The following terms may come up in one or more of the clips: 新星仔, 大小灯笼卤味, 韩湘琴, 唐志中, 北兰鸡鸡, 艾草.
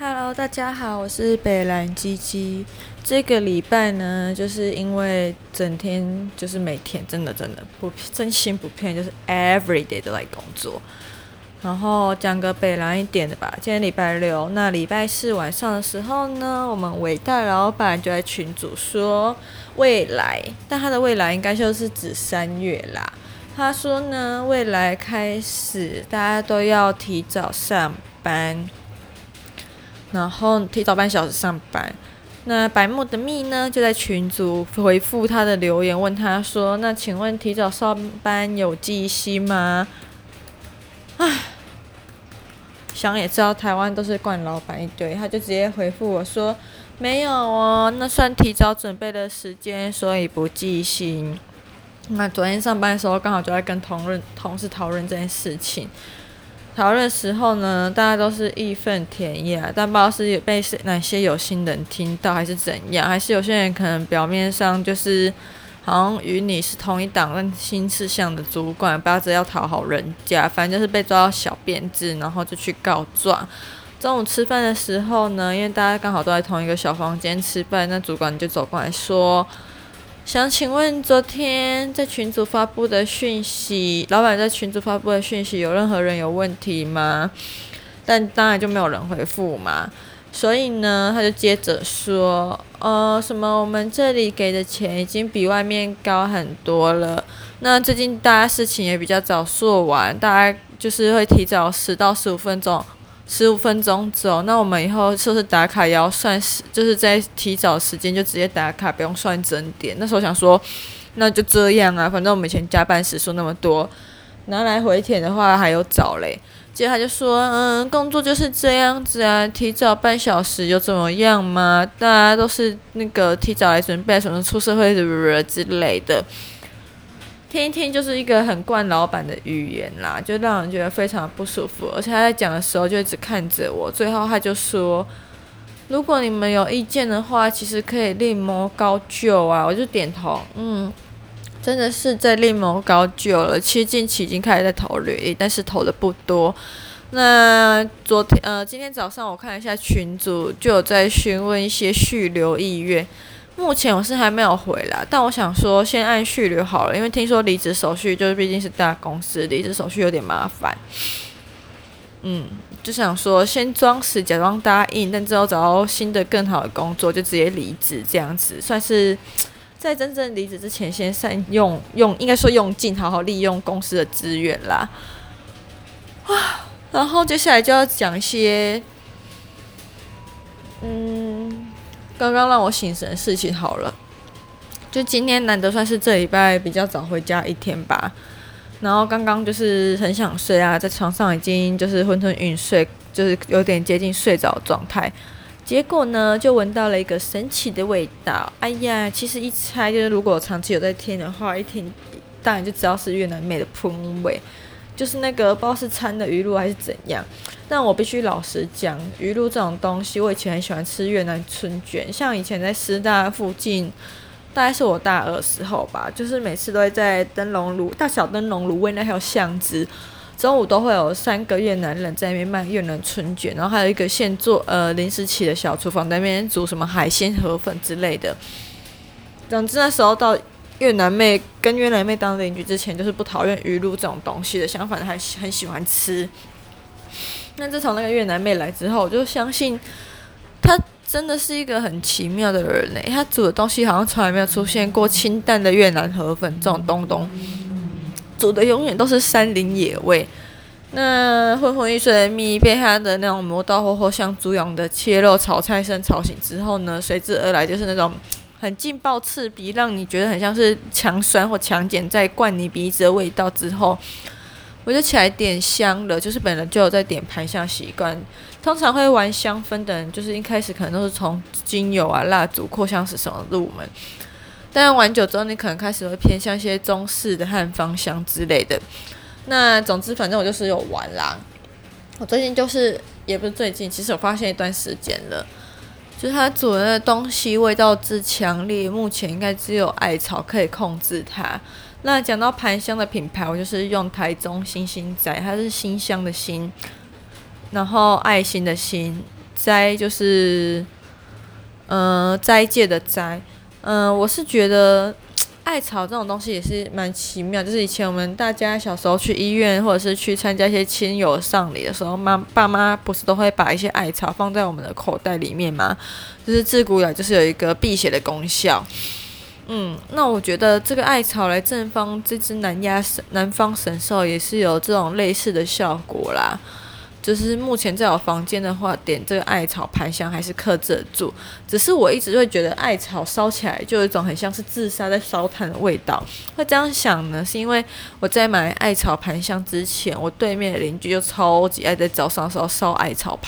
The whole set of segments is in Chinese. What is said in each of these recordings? Hello， 大家好，我是北兰鸡鸡。这个礼拜呢，就是因为整天就是每天真的不真心不骗，就是 everyday 都来工作。然后讲个北兰一点的吧。今天礼拜六，那礼拜四晚上的时候呢，我们伟大老板就在群组说未来，但他的未来应该就是指3月啦。他说呢，未来开始大家都要提早上班。然后提早半小时上班，那白木的蜜呢就在群组回复他的留言，问他说：“那请问提早上班有计薪吗？”唉，想也知道台湾都是惯老板一堆，他就直接回复我说：“没有哦，那算提早准备的时间，所以不计薪。”那昨天上班的时候刚好就在跟同事讨论这件事情。讨论时候呢，大家都是义愤填膺啊，但不知道是被哪些有心人听到还是怎样，还是有些人可能表面上就是好像与你是同一党但心事项的主管，不知道这要讨好人家，反正就是被抓到小辫子，然后就去告状。中午吃饭的时候呢，因为大家刚好都在同一个小房间吃饭，那主管就走过来说：“想请问昨天在群组发布的讯息，老板在群组发布的讯息有任何人有问题吗？”但当然就没有人回复嘛，所以呢他就接着说什么我们这里给的钱已经比外面高很多了，那最近大家事情也比较早做完，大家就是会提早10到15分钟走，那我们以后就是打卡也要算，就是在提早时间就直接打卡，不用算整点。那时候想说那就这样啊，反正我们以前加班时数那么多，拿来回填的话还有早嘞。接着他就说工作就是这样子啊，提早半小时又怎么样嘛，大家都是那个提早来准备什么出社会之类的。听一听就是一个很惯老板的语言啦，就让人觉得非常不舒服，而且他在讲的时候就一直看着我。最后他就说：“如果你们有意见的话，其实可以另谋高就啊。”我就点头，真的是在另谋高就了。其实近期已经开始在投履历，但是投的不多。那今天早上我看了一下群组，就有在询问一些续留意愿。目前我是还没有回啦，但我想说先按续留好了，因为听说离职手续就是毕竟是大公司，离职手续有点麻烦。就想说先装死假装答应，但之后找到新的更好的工作就直接离职，这样子算是在真正离职之前先善用，应该说用尽好好利用公司的资源啦。然后接下来就要讲一些刚刚让我醒神的事情好了，就今天难得算是这礼拜比较早回家一天吧，然后刚刚就是很想睡啊，在床上已经就是昏昏欲睡，就是有点接近睡着的状态，结果呢就闻到了一个神奇的味道。哎呀，其实一猜就是如果长期有在听的话，一听当然就知道是越南妹的喷味，就是那个不知道是掺的鱼露还是怎样，但我必须老实讲，鱼露这种东西我以前很喜欢吃越南春卷，像以前在师大附近，大概是我大二的时候吧，就是每次都会在大小灯笼卤味那条巷子，中午都会有3个越南人在那边卖越南春卷，然后还有一个现做临时起的小厨房在那边煮什么海鲜河粉之类的。总之那时候到越南妹当邻居之前，就是不讨厌鱼露这种东西的，相反还很喜欢吃。那自从那个越南妹来之后，我就相信她真的是一个很奇妙的人嘞。她煮的东西好像从来没有出现过清淡的越南河粉这种东东，煮的永远都是山林野味。那昏昏欲睡的蜜被她的那种磨刀霍霍像猪羊的切肉炒菜声吵醒之后呢，随之而来就是那种很劲爆刺鼻，让你觉得很像是强酸或强碱在灌你鼻子的味道之后，我就起来点香了。就是本人就有在点盘香习惯，通常会玩香氛的人，就是一开始可能都是从精油啊、蜡烛、扩香石什么入门，但玩久之后，你可能开始会偏向一些中式的汉方香之类的。那总之，反正我就是有玩啦。我最近就是也不是最近，其实我发现一段时间了。就是它煮的那东西味道之强烈，目前应该只有艾草可以控制它。那讲到盘香的品牌，我就是用台中新星仔，它是新香的新，然后爱心的心，斋就是斋戒的斋。我是觉得艾草这种东西也是蛮奇妙，就是以前我们大家小时候去医院或者是去参加一些亲友丧礼的时候，爸妈不是都会把一些艾草放在我们的口袋里面吗？就是自古以来就是有一个辟邪的功效。那我觉得这个艾草来正方这只南方神兽也是有这种类似的效果啦。就是目前在我房间的话，点这个艾草盘香还是克制得住，只是我一直会觉得艾草烧起来就有一种很像是自杀在烧炭的味道。会这样想呢，是因为我在买艾草盘香之前，我对面的邻居就超级爱在早上的时候烧艾草，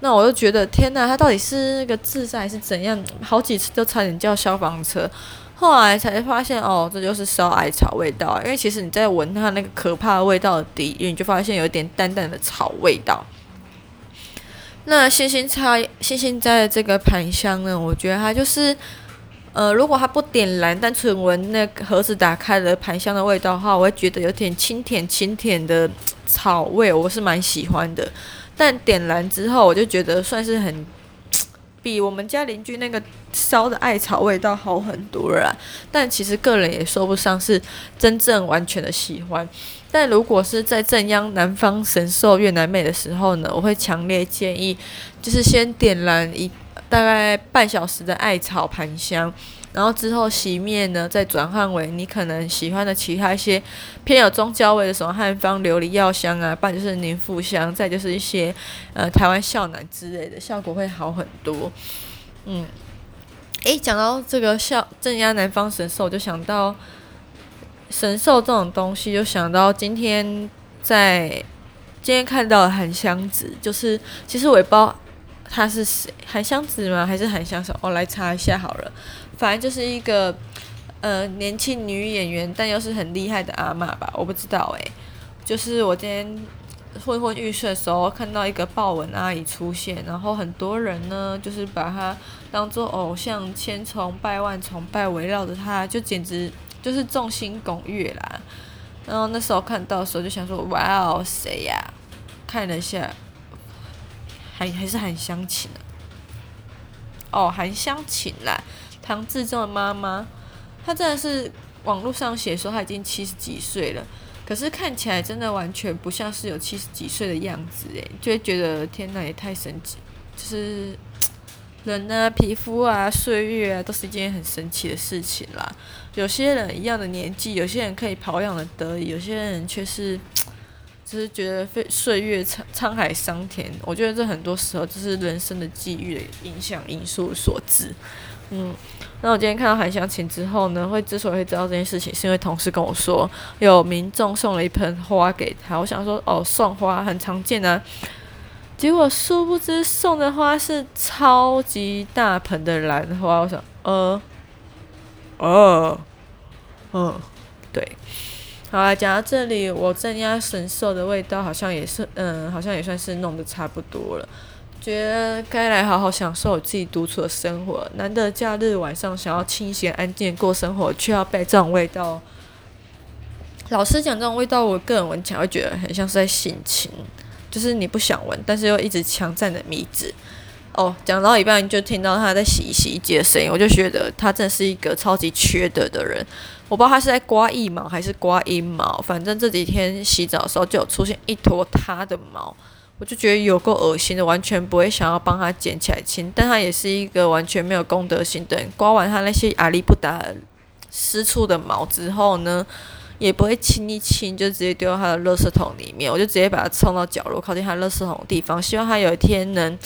那我就觉得天哪，他到底是个自杀还是怎样，好几次都差点叫消防车。后来才发现这就是烧艾草味道，因为其实你在闻它那个可怕的味道的底蕴，你就发现有一点淡淡的草味道。那星星斋的这个盘香呢，我觉得它就是如果它不点燃，单纯闻那个盒子打开的盘香的味道的话，我会觉得有点清甜的草味，我是蛮喜欢的。但点燃之后，我就觉得算是很比我们家邻居那个烧的艾草味道好很多了啦，但其实个人也说不上是真正完全的喜欢。但如果是在正央南方神兽越南妹的时候呢，我会强烈建议就是先点燃大概半小时的艾草盘香，然后之后熄灭呢，再转换为你可能喜欢的其他一些偏有宗教味的什么汉方琉璃药香啊，不然就是宁附香，再就是一些台湾孝男之类的，效果会好很多。讲到这个镇压南方神兽，就想到神兽这种东西，就想到今天看到的韩湘子，就是其实我也不知道他是谁，韩湘子吗？还是韩湘什么？来查一下好了。反正就是一个年轻女演员，但又是很厉害的阿嬷吧，我不知道就是我今天昏欲睡的时候看到一个豹纹阿姨出现，然后很多人呢就是把她当作偶像，千崇拜万崇拜，围绕着她，就简直就是众星拱月啦。然后那时候看到的时候就想说，哇哦，谁呀？看了一下，还是韩湘琴韩湘琴啦，唐志中的妈妈。她真的是网络上写说她已经70几岁了，可是看起来真的完全不像是有70几岁的样子就会觉得天哪，也太神奇，就是人啊、皮肤啊、岁月啊，都是一件很神奇的事情啦。有些人一样的年纪，有些人可以保养的得意，有些人却是就是觉得岁月沧海桑田。我觉得这很多时候就是人生的际遇的影响因素所致。那我今天看到韩湘琴之后呢，之所以会知道这件事情，是因为同事跟我说有民众送了一盆花给他。我想说送花很常见啊，结果殊不知送的花是超级大盆的兰花。我想对，好啦，讲到这里，我镇压神兽的味道好像也算是弄得差不多了，觉得该来好好享受我自己独处的生活。难得假日晚上想要清闲安静过生活，却要被这种味道。老实讲，这种味道我个人闻起来会觉得很像是在性侵，就是你不想闻，但是又一直强占的迷子。讲到一半就听到他在洗衣机的声音，我就觉得他真的是一个超级缺德的人。我不知道他是在刮腋毛还是刮阴毛，反正这几天洗澡的时候就有出现一坨他的毛。我就觉得有够恶心的，完全不会想要帮他捡起来清，但他也是一个完全没有公德心的人。刮完他那些阿里不达私处的毛之后呢，也不会清一清，就直接丢到他的垃圾桶里面。我就直接把他冲到角落，靠近他垃圾桶的地方，希望他有一天能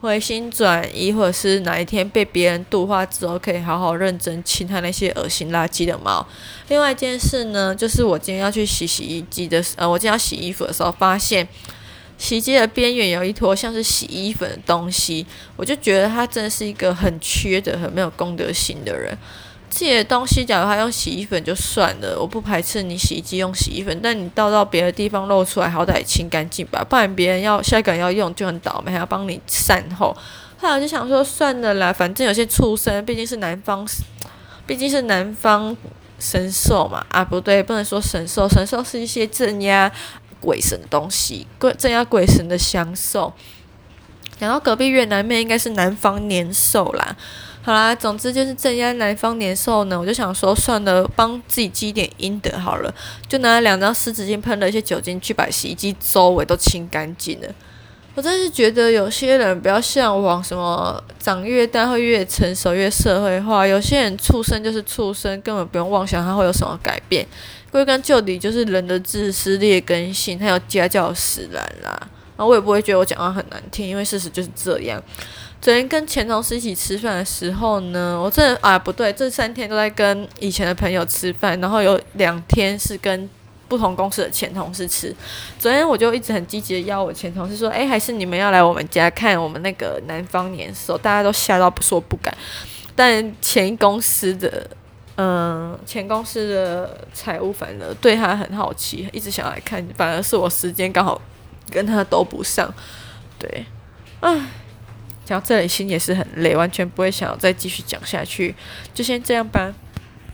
回心转意，或者是哪一天被别人度化之后，可以好好认真清他那些恶心垃圾的毛。另外一件事呢，就是我今天要去我今天要洗衣服的时候，发现洗衣机的边缘有一坨像是洗衣粉的东西，我就觉得他真的是一个很缺德、很没有公德心的人。自己的东西，假如他用洗衣粉就算了，我不排斥你洗衣机用洗衣粉，但你倒到别的地方漏出来，好歹也清干净吧，不然别人下一个人要用就很倒霉，还要帮你善后。后来我就想说，算了啦，反正有些畜生毕竟是南方神兽嘛，不对，不能说神兽是一些镇压鬼神的东西，镇压鬼神的享受。讲到隔壁越南面，应该是南方年兽啦。好啦，总之就是镇压南方年兽呢，我就想说算了，帮自己积一点阴德好了，就拿了2张湿纸巾喷了一些酒精，去把洗衣机周围都清干净了。我真是觉得有些人不要向往什么长越大会越成熟越社会化，有些人畜生就是畜生，根本不用妄想他会有什么改变。归根究底就是人的自私、劣根性还有家教使然啦。然后我也不会觉得我讲话很难听，因为事实就是这样。昨天跟前同事一起吃饭的时候呢，我真的不对，这3天都在跟以前的朋友吃饭，然后有2天是跟不同公司的前同事吃。昨天我就一直很积极的邀我前同事说，还是你们要来我们家看我们那个南方年兽，大家都吓到不说不敢。但前公司的财务反而对他很好奇，一直想来看，反而是我时间刚好跟他都不上。对，讲到这里心也是很累，完全不会想要再继续讲下去，就先这样吧。